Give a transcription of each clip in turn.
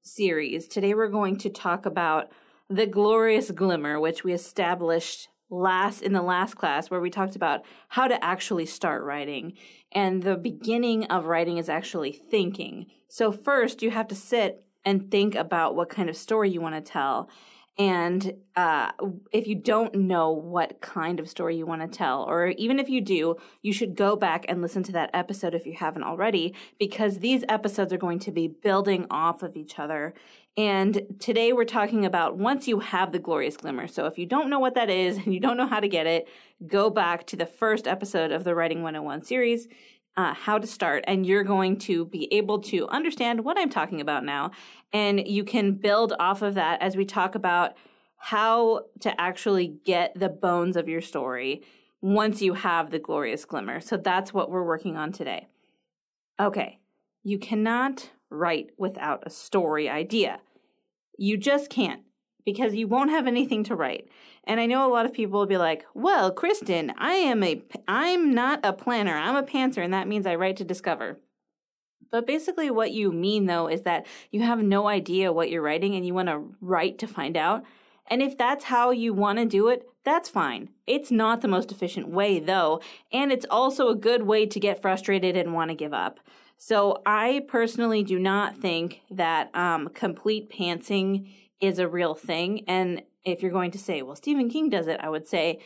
series. Today we're going to talk about the Glorious Glimmer, which we established in the last class, where we talked about how to actually start writing. And the beginning of writing is actually thinking. So first, you have to sit and think about what kind of story you want to tell. And if you don't know what kind of story you want to tell, or even if you do, you should go back and listen to that episode if you haven't already, because these episodes are going to be building off of each other. And today we're talking about once you have the Glorious Glimmer. So if you don't know what that is and you don't know how to get it, go back to the first episode of the Writing 101 series, How to Start, and you're going to be able to understand what I'm talking about now. And you can build off of that as we talk about how to actually get the bones of your story once you have the Glorious Glimmer. So that's what we're working on today. Okay, you cannot write without a story idea. You just can't, because you won't have anything to write. And I know a lot of people will be like, well, Kristen, I'm not a planner. I'm a pantser, and that means I write to discover. But basically what you mean, though, is that you have no idea what you're writing, and you want to write to find out. And if that's how you want to do it, that's fine. It's not the most efficient way, though, and it's also a good way to get frustrated and want to give up. So I personally do not think that complete pantsing is a real thing. And if you're going to say, well, Stephen King does it, I would say,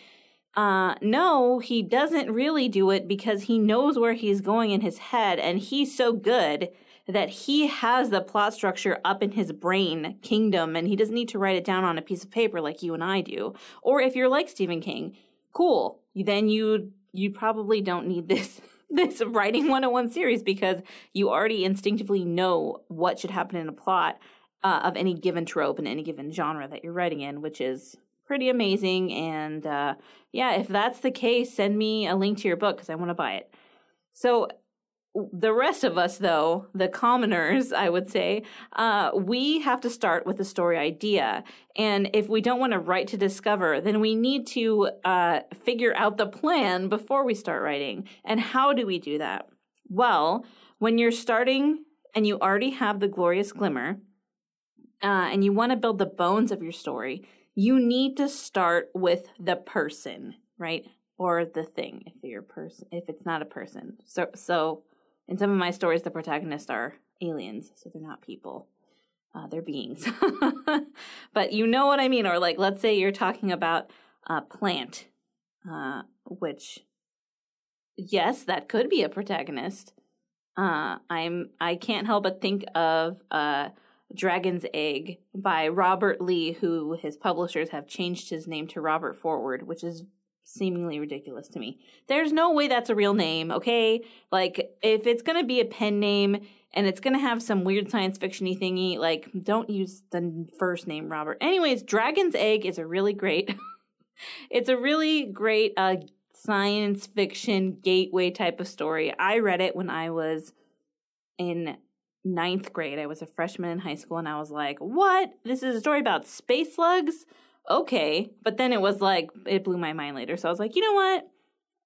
no, he doesn't really do it, because he knows where he's going in his head, and he's so good that he has the plot structure up in his brain kingdom, and he doesn't need to write it down on a piece of paper like you and I do. Or if you're like Stephen King, cool, then you probably don't need this Writing 101 series, because you already instinctively know what should happen in a plot of any given trope in any given genre that you're writing in, which is pretty amazing. And yeah, if that's the case, send me a link to your book, because I want to buy it. So the rest of us, though, the commoners, I would say, we have to start with a story idea. And if we don't want to write to discover, then we need to figure out the plan before we start writing. And how do we do that? Well, when you're starting and you already have the Glorious Glimmer, and you want to build the bones of your story, you need to start with the person, right? Or the thing, if it's not a person. So in some of my stories, the protagonists are aliens, so they're not people. They're beings. But you know what I mean. Or like, let's say you're talking about a plant, which, yes, that could be a protagonist. I can't help but think of Dragon's Egg by Robert Lee, who his publishers have changed his name to Robert Forward, which is seemingly ridiculous to me. There's no way that's a real name, okay? Like, if it's going to be a pen name and it's going to have some weird science fiction-y thingy, like, don't use the first name Robert. Anyways, Dragon's Egg is a really great science fiction gateway type of story. I read it when I was in ninth grade. I was a freshman in high school, and I was like, what? This is a story about space slugs? Okay. But then it was like, it blew my mind later. So I was like, you know what?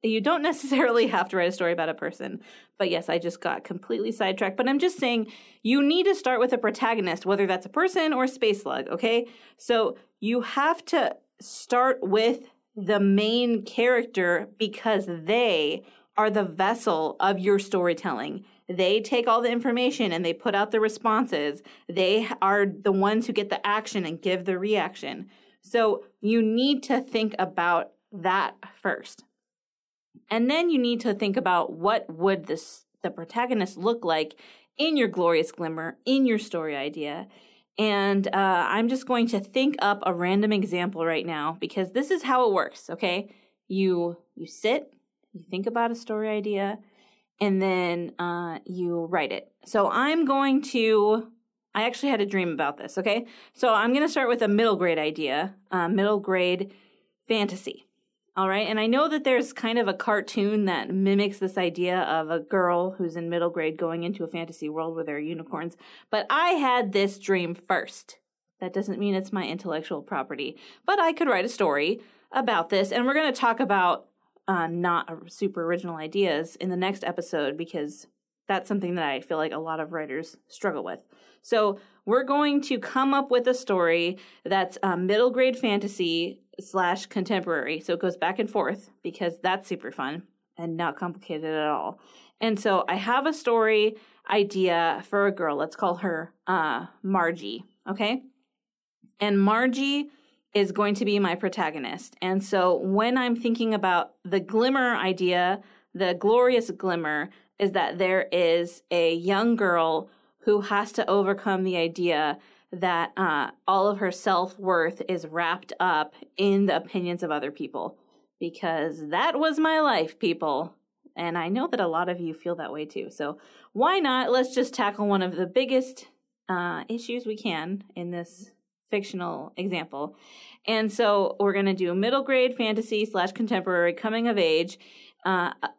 You don't necessarily have to write a story about a person. But yes, I just got completely sidetracked. But I'm just saying, you need to start with a protagonist, whether that's a person or a space slug, okay? So you have to start with the main character, because they are the vessel of your storytelling. They take all the information and they put out the responses. They are the ones who get the action and give the reaction. So you need to think about that first. And then you need to think about what would the protagonist look like in your glorious glimmer, in your story idea. And I'm just going to think up a random example right now because this is how it works, okay? You sit, you think about a story idea, and then you write it. So I actually had a dream about this, okay? So I'm going to start with a middle grade idea, middle grade fantasy. All right, and I know that there's kind of a cartoon that mimics this idea of a girl who's in middle grade going into a fantasy world where there are unicorns, but I had this dream first. That doesn't mean it's my intellectual property, but I could write a story about this, and we're going to talk about not super original ideas in the next episode because that's something that I feel like a lot of writers struggle with. So we're going to come up with a story that's middle grade fantasy / contemporary. So it goes back and forth because that's super fun and not complicated at all. And so I have a story idea for a girl. Let's call her Margie, okay? And Margie is going to be my protagonist. And so when I'm thinking about the glimmer idea, the glorious glimmer is that there is a young girl who has to overcome the idea that all of her self-worth is wrapped up in the opinions of other people. Because that was my life, people. And I know that a lot of you feel that way too. So why not? Let's just tackle one of the biggest issues we can in this fictional example. And so we're going to do middle grade fantasy / contemporary coming of age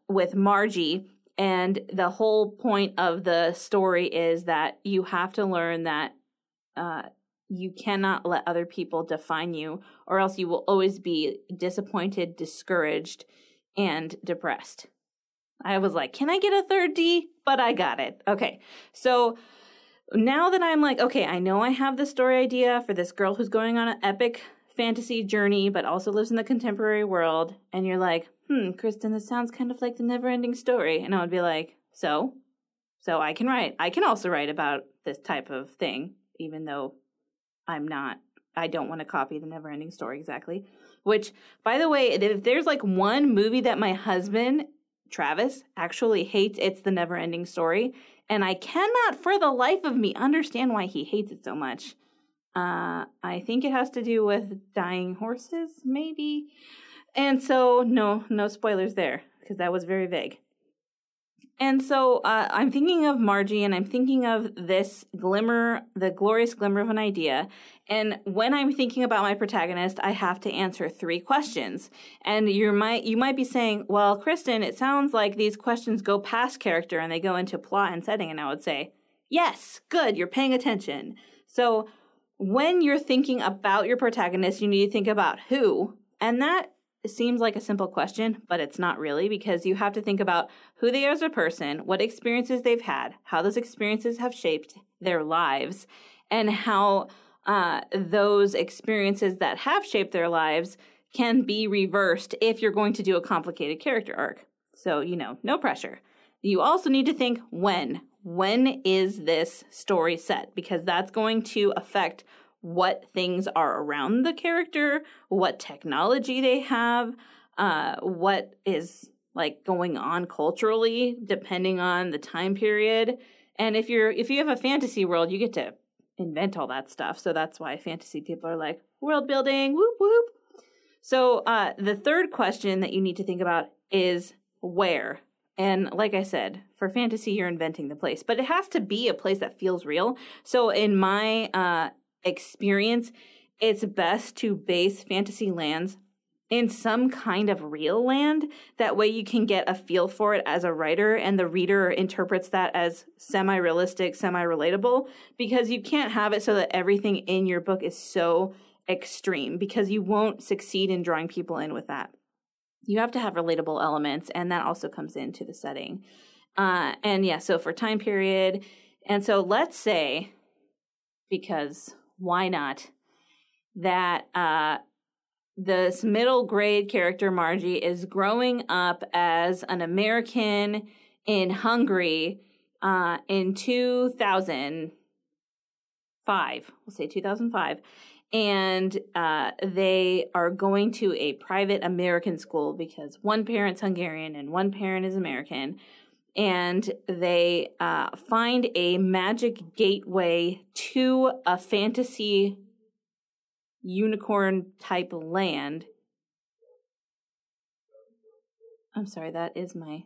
with Margie. And the whole point of the story is that you have to learn that you cannot let other people define you, or else you will always be disappointed, discouraged, and depressed. I was like, can I get a third D? But I got it. Okay. So now that I'm like, okay, I know I have the story idea for this girl who's going on an epic fantasy journey, but also lives in the contemporary world. And you're like, Kristen, this sounds kind of like the Never Ending Story. And I would be like, so I can write. I can also write about this type of thing. Even though I don't want to copy the Never Ending Story exactly. Which, by the way, if there's like one movie that my husband, Travis, actually hates, it's the Never Ending Story. And I cannot for the life of me understand why he hates it so much. I think it has to do with dying horses, maybe. And so, no spoilers there, because that was very vague. And so I'm thinking of Margie, and I'm thinking of this glimmer, the glorious glimmer of an idea. And when I'm thinking about my protagonist, I have to answer 3 questions. And you might be saying, well, Kristen, it sounds like these questions go past character and they go into plot and setting. And I would say, yes, good, you're paying attention. So when you're thinking about your protagonist, you need to think about who, and that seems like a simple question, but it's not really, because you have to think about who they are as a person, what experiences they've had, how those experiences have shaped their lives, and how those experiences that have shaped their lives can be reversed if you're going to do a complicated character arc. So, no pressure. You also need to think when. When is this story set? Because that's going to affect what things are around the character, what technology they have, what is like going on culturally, depending on the time period. And if you have a fantasy world, you get to invent all that stuff. So that's why fantasy people are like, world building, whoop, whoop. So the third question that you need to think about is where. And like I said, for fantasy, you're inventing the place. But it has to be a place that feels real. So in my experience, it's best to base fantasy lands in some kind of real land. That way you can get a feel for it as a writer, and the reader interprets that as semi-realistic, semi-relatable, because you can't have it so that everything in your book is so extreme, because you won't succeed in drawing people in with that. You have to have relatable elements, and that also comes into the setting. So for time period, and so let's say, because why not, that this middle grade character, Margie, is growing up as an American in Hungary in 2005, we'll say 2005, and they are going to a private American school because one parent's Hungarian and one parent is American, and they find a magic gateway to a fantasy unicorn-type land. I'm sorry, that is my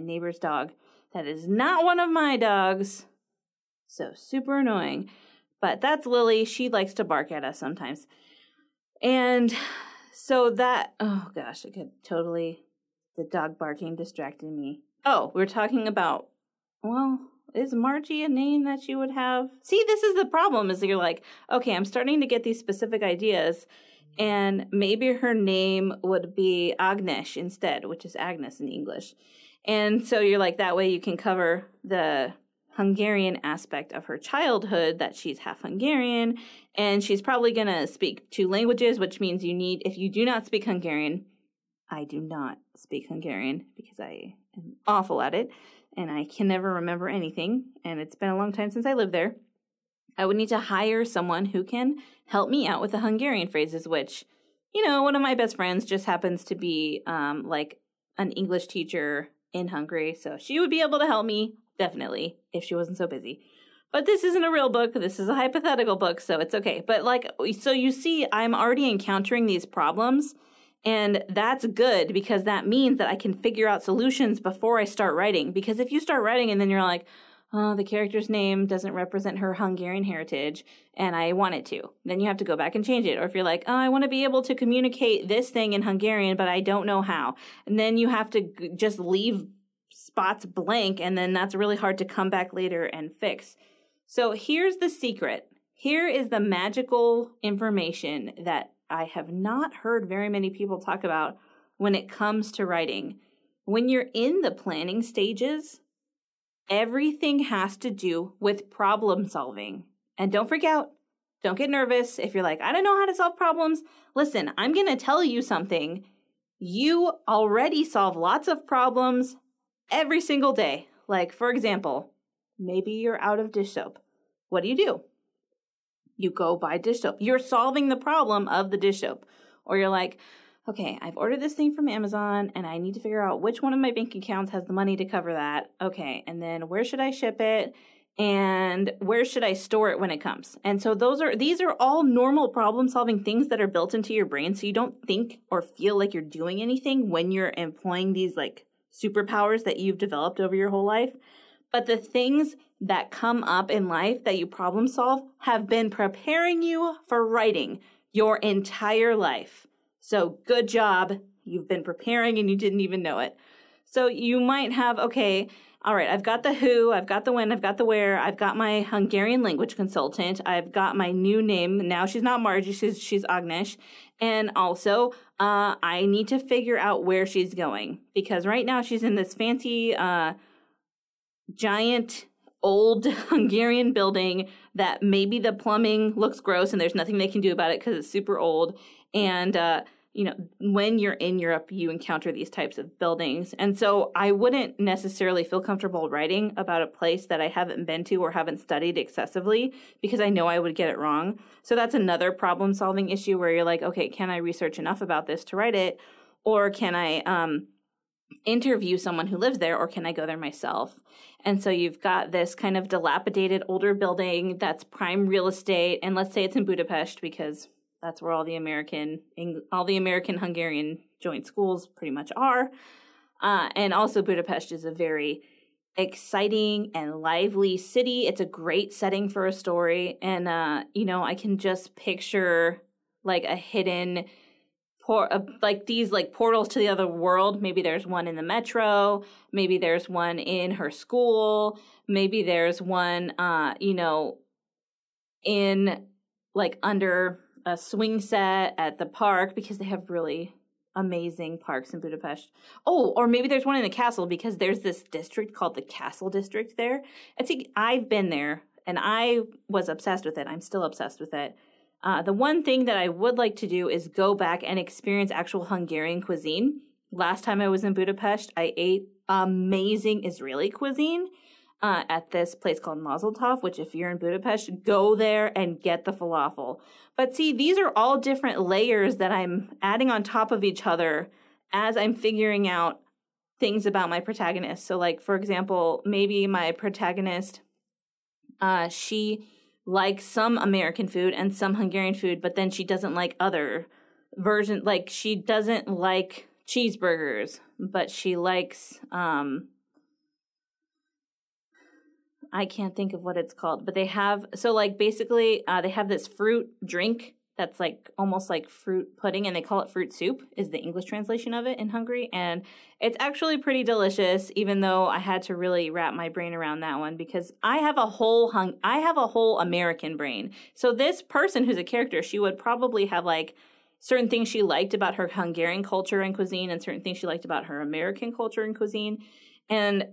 neighbor's dog. That is not one of my dogs, so super annoying. But that's Lily. She likes to bark at us sometimes. And so that, oh gosh, I could totally, the dog barking distracted me. Oh, we're talking about, well, is Margie a name that you would have? See, this is the problem, is that you're like, okay, I'm starting to get these specific ideas, and maybe her name would be Agnes instead, which is Agnes in English. And so you're like, that way you can cover the Hungarian aspect of her childhood, that she's half Hungarian, and she's probably going to speak two languages, which means you need, if you do not speak Hungarian, I do not speak Hungarian because I am awful at it, and I can never remember anything, and it's been a long time since I lived there. I would need to hire someone who can help me out with the Hungarian phrases, which, you know, one of my best friends just happens to be like an English teacher in Hungary, so she would be able to help me. Definitely, if she wasn't so busy. But this isn't a real book. This is a hypothetical book, so it's okay. But like, so you see, I'm already encountering these problems, and that's good because that means that I can figure out solutions before I start writing. Because if you start writing and then you're like, oh, the character's name doesn't represent her Hungarian heritage, and I want it to, then you have to go back and change it. Or if you're like, oh, I want to be able to communicate this thing in Hungarian, but I don't know how. And then you have to just leave spots blank, and then that's really hard to come back later and fix. So here's the secret. Here is the magical information that I have not heard very many people talk about when it comes to writing. When you're in the planning stages, everything has to do with problem solving. And don't freak out. Don't get nervous. If you're like, I don't know how to solve problems, listen, I'm going to tell you something. You already solve lots of problems every single day. Like, for example, maybe you're out of dish soap. What do? You go buy dish soap. You're solving the problem of the dish soap. Or you're like, okay, I've ordered this thing from Amazon, and I need to figure out which one of my bank accounts has the money to cover that. Okay, and then where should I ship it? And where should I store it when it comes? And so these are all normal problem-solving things that are built into your brain, so you don't think or feel like you're doing anything when you're employing these, like, superpowers that you've developed over your whole life. But the things that come up in life that you problem solve have been preparing you for writing your entire life. So good job. You've been preparing and you didn't even know it. So you might have, okay, all right, I've got the who, I've got the when, I've got the where, I've got my Hungarian language consultant, I've got my new name. Now she's not Margie, she's Agnes. And also, I need to figure out where she's going. Because right now she's in this fancy, giant, old Hungarian building that maybe the plumbing looks gross and there's nothing they can do about it because it's super old. And, you know, when you're in Europe, you encounter these types of buildings. And so I wouldn't necessarily feel comfortable writing about a place that I haven't been to or haven't studied excessively because I know I would get it wrong. So that's another problem-solving issue where you're like, okay, can I research enough about this to write it? Or can I interview someone who lives there? Or can I go there myself? And so you've got this kind of dilapidated older building that's prime real estate. And let's say it's in Budapest because that's where all the American Hungarian joint schools pretty much are. And also Budapest is a very exciting and lively city. It's a great setting for a story. And, you know, I can just picture like a hidden, like these like portals to the other world. Maybe there's one in the metro. Maybe there's one in her school. Maybe there's one, you know, in like under a swing set at the park because they have really amazing parks in Budapest. Oh, or maybe there's one in the castle because there's this district called the Castle District there. I think I've been there and I was obsessed with it. I'm still obsessed with it. The one thing that I would like to do is go back and experience actual Hungarian cuisine. Last time I was in Budapest, I ate amazing Israeli cuisine, at this place called Mazel Tov, which if you're in Budapest, go there and get the falafel. But see, these are all different layers that I'm adding on top of each other as I'm figuring out things about my protagonist. So like, for example, maybe my protagonist, she likes some American food and some Hungarian food, but then she doesn't like other versions. Like she doesn't like cheeseburgers, but she likes, I can't think of what it's called, but they have, so like basically they have this fruit drink that's like almost like fruit pudding, and they call it fruit soup is the English translation of it in Hungary. And it's actually pretty delicious, even though I had to really wrap my brain around that one because I have a whole American brain. So this person who's a character, she would probably have like certain things she liked about her Hungarian culture and cuisine and certain things she liked about her American culture and cuisine. And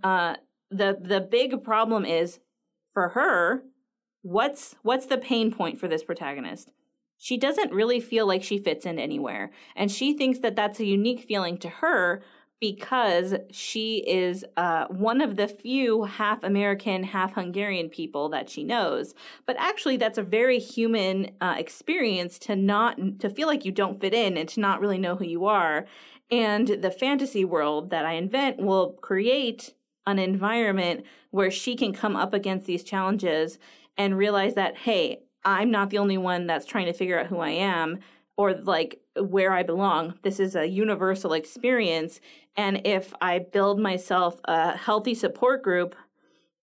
the big problem is for her, what's the pain point for this protagonist? She doesn't really feel like she fits in anywhere. And she thinks that that's a unique feeling to her because she is one of the few half American, half Hungarian people that she knows. But actually, that's a very human experience to feel like you don't fit in and to not really know who you are. And the fantasy world that I invent will create an environment where she can come up against these challenges and realize that, hey, I'm not the only one that's trying to figure out who I am or like where I belong. This is a universal experience. And if I build myself a healthy support group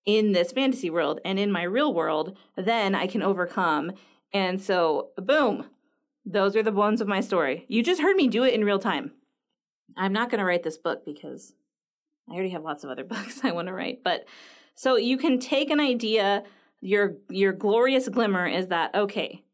in this fantasy world and in my real world, then I can overcome. And so, boom, those are the bones of my story. You just heard me do it in real time. I'm not going to write this book because I already have lots of other books I want to write. But so you can take an idea. Your glorious glimmer is that, okay,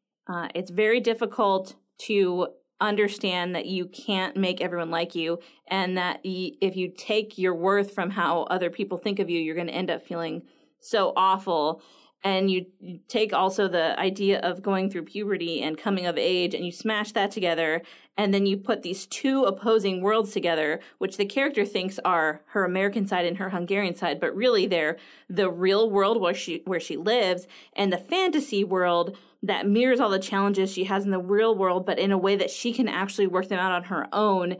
it's very difficult to understand that you can't make everyone like you, and that if you take your worth from how other people think of you, you're going to end up feeling so awful. And you take also the idea of going through puberty and coming of age, and you smash that together, and then you put these two opposing worlds together, which the character thinks are her American side and her Hungarian side, but really they're the real world where she lives and the fantasy world that mirrors all the challenges she has in the real world, but in a way that she can actually work them out on her own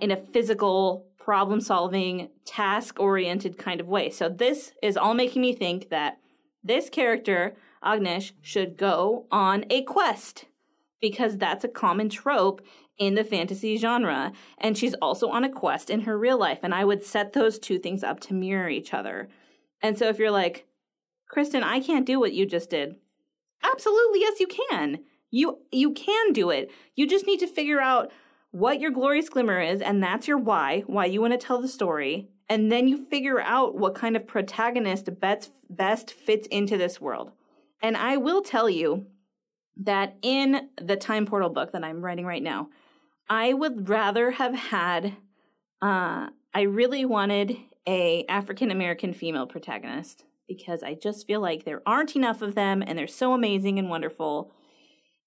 in a physical, problem-solving, task-oriented kind of way. So this is all making me think that this character, Agnes, should go on a quest because that's a common trope in the fantasy genre. And she's also on a quest in her real life. And I would set those two things up to mirror each other. And so if you're like, Kristen, I can't do what you just did. Absolutely, yes, you can. You can do it. You just need to figure out what your glorious glimmer is, and that's your why you want to tell the story. And then you figure out what kind of protagonist best fits into this world. And I will tell you that in the Time Portal book that I'm writing right now, I would rather have had, I really wanted a African-American female protagonist because I just feel like there aren't enough of them and they're so amazing and wonderful.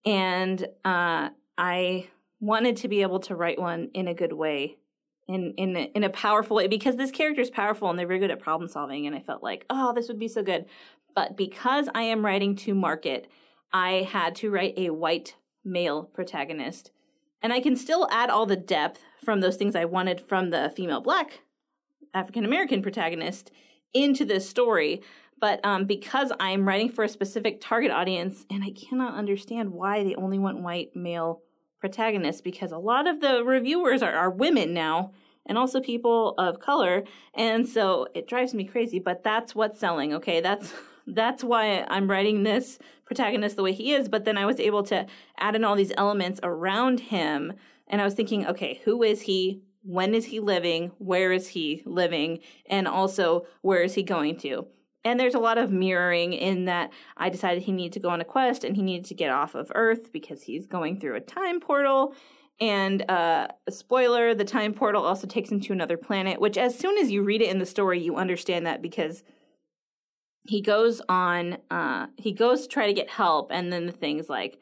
And I wanted to be able to write one in a good way. In a powerful way, because this character is powerful and they're very good at problem solving, and I felt like, oh, this would be so good. But because I am writing to market, I had to write a white male protagonist. And I can still add all the depth from those things I wanted from the female black African-American protagonist into this story. But because I'm writing for a specific target audience, and I cannot understand why they only want white male protagonists, because a lot of the reviewers are women now and also people of color, and so it drives me crazy, but that's what's selling, okay? That's why I'm writing this protagonist the way he is, but then I was able to add in all these elements around him, and I was thinking, okay, who is he? When is he living? Where is he living? And also, where is he going to? And there's a lot of mirroring in that I decided he needed to go on a quest and he needed to get off of Earth because he's going through a time portal. And spoiler, the time portal also takes him to another planet, which as soon as you read it in the story, you understand that because he goes to try to get help. And then the thing's like,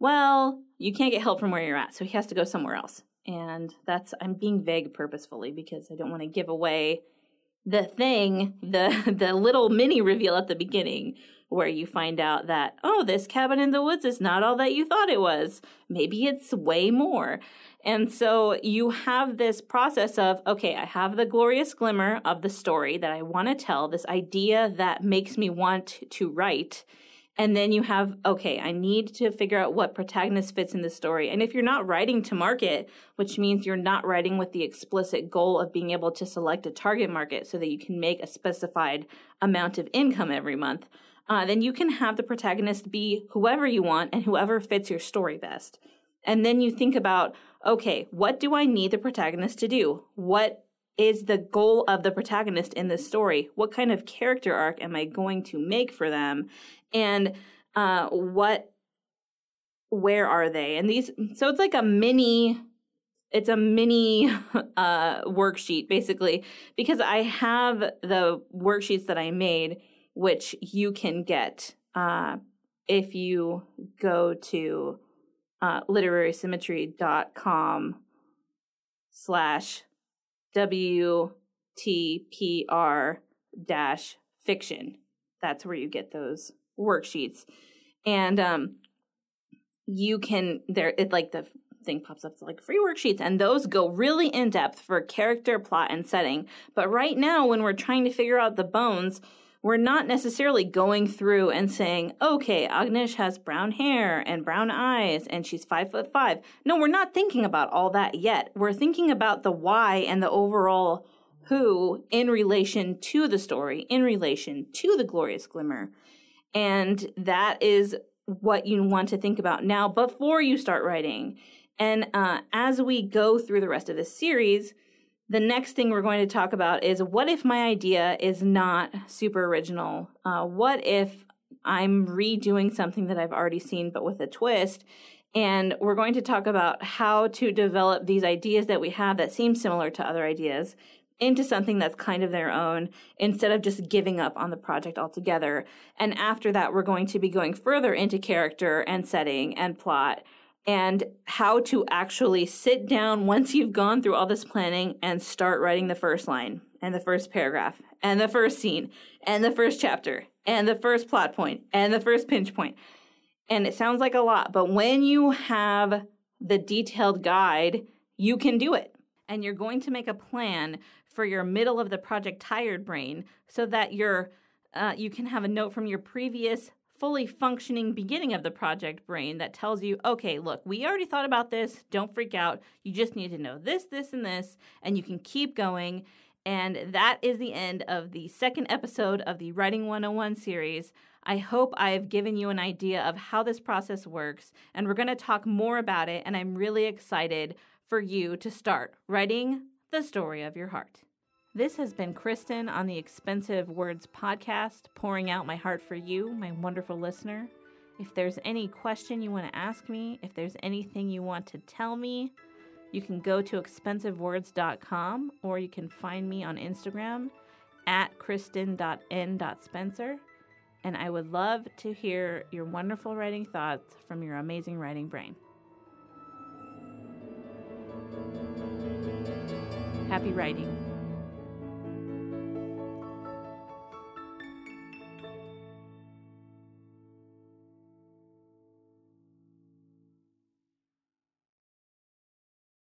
well, you can't get help from where you're at. So he has to go somewhere else. And I'm being vague purposefully because I don't want to give away the thing, the little mini reveal at the beginning where you find out that, oh, this cabin in the woods is not all that you thought it was. Maybe it's way more. And so you have this process of, okay, I have the glorious glimmer of the story that I want to tell, this idea that makes me want to write. And then you have, okay, I need to figure out what protagonist fits in the story. And if you're not writing to market, which means you're not writing with the explicit goal of being able to select a target market so that you can make a specified amount of income every month, then you can have the protagonist be whoever you want and whoever fits your story best. And then you think about, okay, what do I need the protagonist to do? What is the goal of the protagonist in this story? What kind of character arc am I going to make for them? And where are they? And these, so it's like a mini worksheet basically, because I have the worksheets that I made, which you can get if you go to literarysymmetry.com/WTPR-fiction. That's where you get those worksheets. And you can, there, it like the thing pops up, it's like free worksheets, and those go really in depth for character, plot, and setting. But right now, when we're trying to figure out the bones, we're not necessarily going through and saying, okay, Agnish has brown hair and brown eyes and she's 5'5". No, we're not thinking about all that yet. We're thinking about the why and the overall who in relation to the story, in relation to the glorious glimmer. And that is what you want to think about now before you start writing. And as we go through the rest of this series, the next thing we're going to talk about is, what if my idea is not super original? What if I'm redoing something that I've already seen but with a twist? And we're going to talk about how to develop these ideas that we have that seem similar to other ideas into something that's kind of their own, instead of just giving up on the project altogether. And after that, we're going to be going further into character and setting and plot, and how to actually sit down once you've gone through all this planning and start writing the first line and the first paragraph and the first scene and the first chapter and the first plot point and the first pinch point. And it sounds like a lot, but when you have the detailed guide, you can do it. And you're going to make a plan for your middle of the project tired brain so that you're, you can have a note from your previous fully functioning beginning of the project brain that tells you, okay, look, we already thought about this. Don't freak out. You just need to know this, this, and this, and you can keep going. And that is the end of the second episode of the Writing 101 series. I hope I've given you an idea of how this process works, and we're going to talk more about it, and I'm really excited for you to start writing the story of your heart. This has been Kristen on the Expensive Words Podcast, pouring out my heart for you, my wonderful listener. If there's any question you want to ask me, if there's anything you want to tell me, you can go to expensivewords.com, or you can find me on Instagram at kristen.n.spencer. And I would love to hear your wonderful writing thoughts from your amazing writing brain. Happy writing.